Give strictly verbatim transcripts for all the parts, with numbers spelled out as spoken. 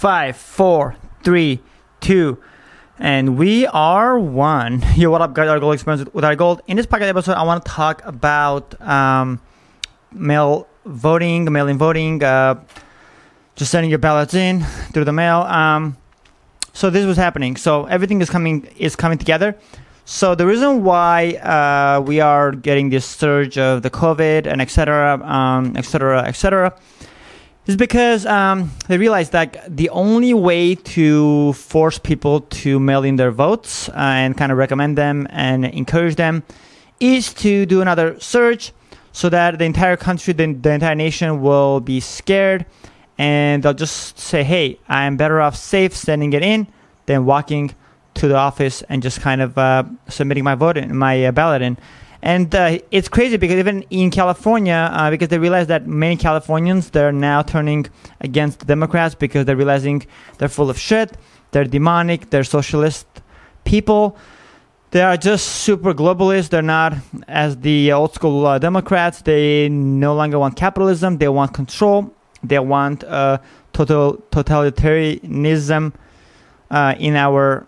five, four, three, two, and we are one. Yo, what up, guys? Our gold experience with our gold. In this podcast episode, I want to talk about um, mail voting, mail-in voting, uh, just sending your ballots in through the mail. Um, so this was happening. So everything is coming is coming together. So the reason why uh, we are getting this surge of the COVID and et cetera, um, et cetera, et cetera, is because um, they realized that the only way to force people to mail in their votes uh, and kind of recommend them and encourage them is to do another surge so that the entire country, the, the entire nation will be scared and they'll just say, hey, I'm better off safe sending it in than walking to the office and just kind of uh, submitting my vote in, my uh, ballot in. And uh, it's crazy because even in California, uh, because they realize that many Californians, they're now turning against the Democrats because they're realizing they're full of shit, they're demonic, they're socialist people. They are just super globalists. They're not as the old school uh, Democrats. They no longer want capitalism. They want control. They want uh, total totalitarianism uh, in our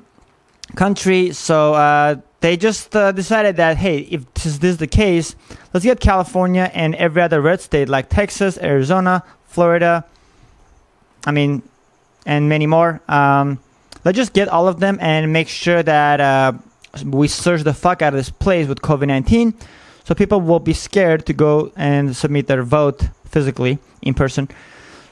country. So uh, they just uh, decided that, hey, if this is the case, let's get California and every other red state like Texas, Arizona, Florida, I mean, and many more. Um, let's just get all of them and make sure that uh, we surge the fuck out of this place with COVID nineteen so people will be scared to go and submit their vote physically in person.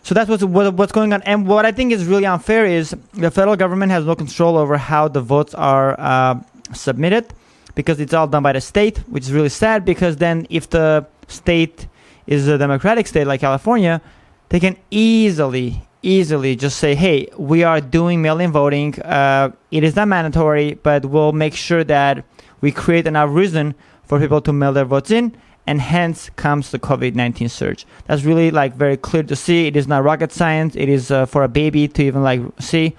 So that's what's, what, what's going on. And what I think is really unfair is the federal government has no control over how the votes are uh, submitted because it's all done by the state, which is really sad because then if the state is a democratic state like California, they can easily, easily just say, hey, we are doing mail-in voting. Uh, it is not mandatory, but we'll make sure that we create enough reason for people to mail their votes in. And hence comes the COVID nineteen surge. That's really like very clear to see. It is not rocket science. It is uh, for a baby to even like see.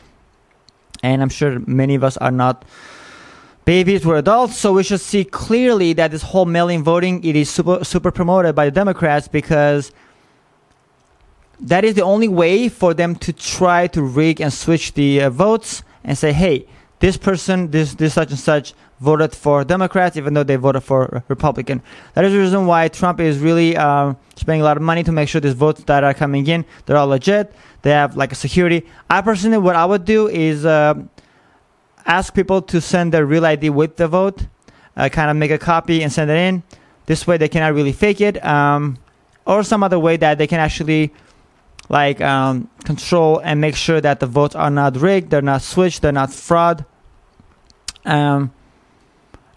And I'm sure many of us are not babies. We're adults. So we should see clearly that this whole mail-in voting, it is super, super promoted by the Democrats because that is the only way for them to try to rig and switch the uh, votes and say, hey, this person, this this such and such, voted for Democrats, even though they voted for Republican. That is the reason why Trump is really uh, spending a lot of money to make sure these votes that are coming in, they're all legit. They have like a security. I personally, what I would do is uh, ask people to send their real I D with the vote, uh, kind of make a copy and send it in. This way, they cannot really fake it, um, or some other way that they can actually like um, control and make sure that the votes are not rigged, they're not switched, they're not fraud. Um,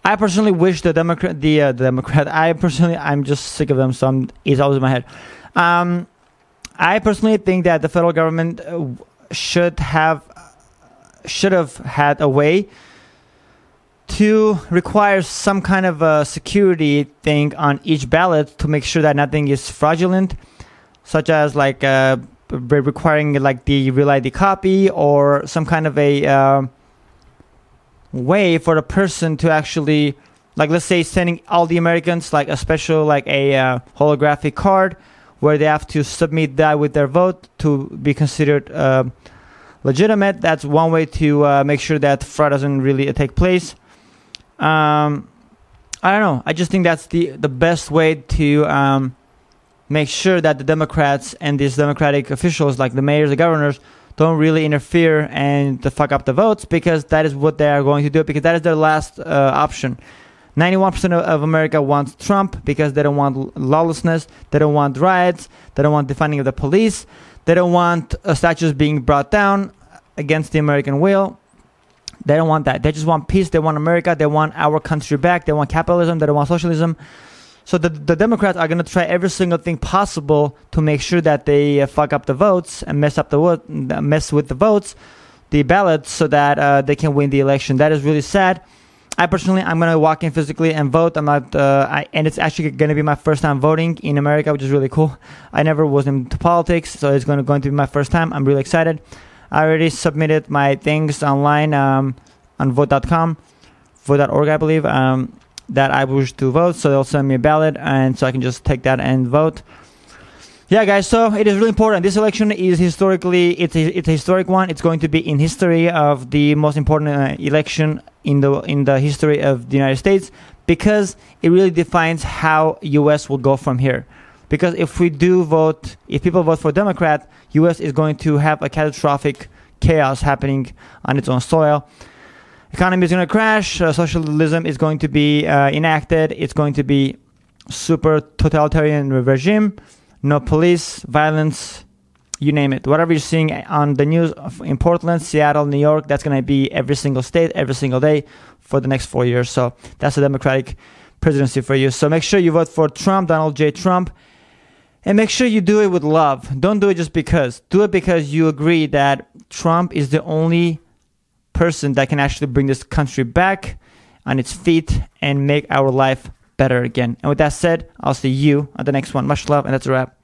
I personally wish the Democrat, the, uh, the Democrat. I personally, I'm just sick of them. So I'm, it's always in my head. Um, I personally think that the federal government should have, should have had a way to require some kind of a security thing on each ballot to make sure that nothing is fraudulent, such as like uh, requiring like the real I D copy or some kind of a. Uh, way for the person to actually, like, let's say sending all the Americans like a special like a uh, holographic card where they have to submit that with their vote to be considered uh, legitimate. That's one way to uh, make sure that fraud doesn't really take place. um I don't know, I just think that's the the best way to um make sure that the Democrats and these Democratic officials like the mayors, the governors, don't really interfere and to fuck up the votes, because that is what they are going to do, because that is their last uh, option. ninety-one percent of America wants Trump because they don't want lawlessness, they don't want riots, they don't want defunding of the police, they don't want uh, statues being brought down against the American will. They don't want that. They just want peace, they want America, they want our country back, they want capitalism, they don't want socialism. So the, the Democrats are going to try every single thing possible to make sure that they uh, fuck up the votes and mess up the wo- mess with the votes, the ballots, so that uh, they can win the election. That is really sad. I personally, I'm going to walk in physically and vote. I'm not, uh, I, and it's actually going to be my first time voting in America, which is really cool. I never was into politics, so it's going to going to be my first time. I'm really excited. I already submitted my things online um, on vote dot com, vote dot org, I believe. Um, that I wish to vote, so they'll send me a ballot and so I can just take that and vote. Yeah, guys, so it is really important. This election is historically, it's a, it's a historic one. It's going to be in history of the most important uh, election in the in the history of the United States, because it really defines how U S will go from here. Because if we do vote, if people vote for Democrat, U S is going to have a catastrophic chaos happening on its own soil. Economy is going to crash. Uh, socialism is going to be uh, enacted. It's going to be super totalitarian regime. No police, violence, you name it. Whatever you're seeing on the news in Portland, Seattle, New York, that's going to be every single state, every single day for the next four years. So that's a Democratic presidency for you. So make sure you vote for Trump, Donald J. Trump. And make sure you do it with love. Don't do it just because. Do it because you agree that Trump is the only person that can actually bring this country back on its feet and make our life better again. And with that said, I'll see you on the next one. Much love, and that's a wrap.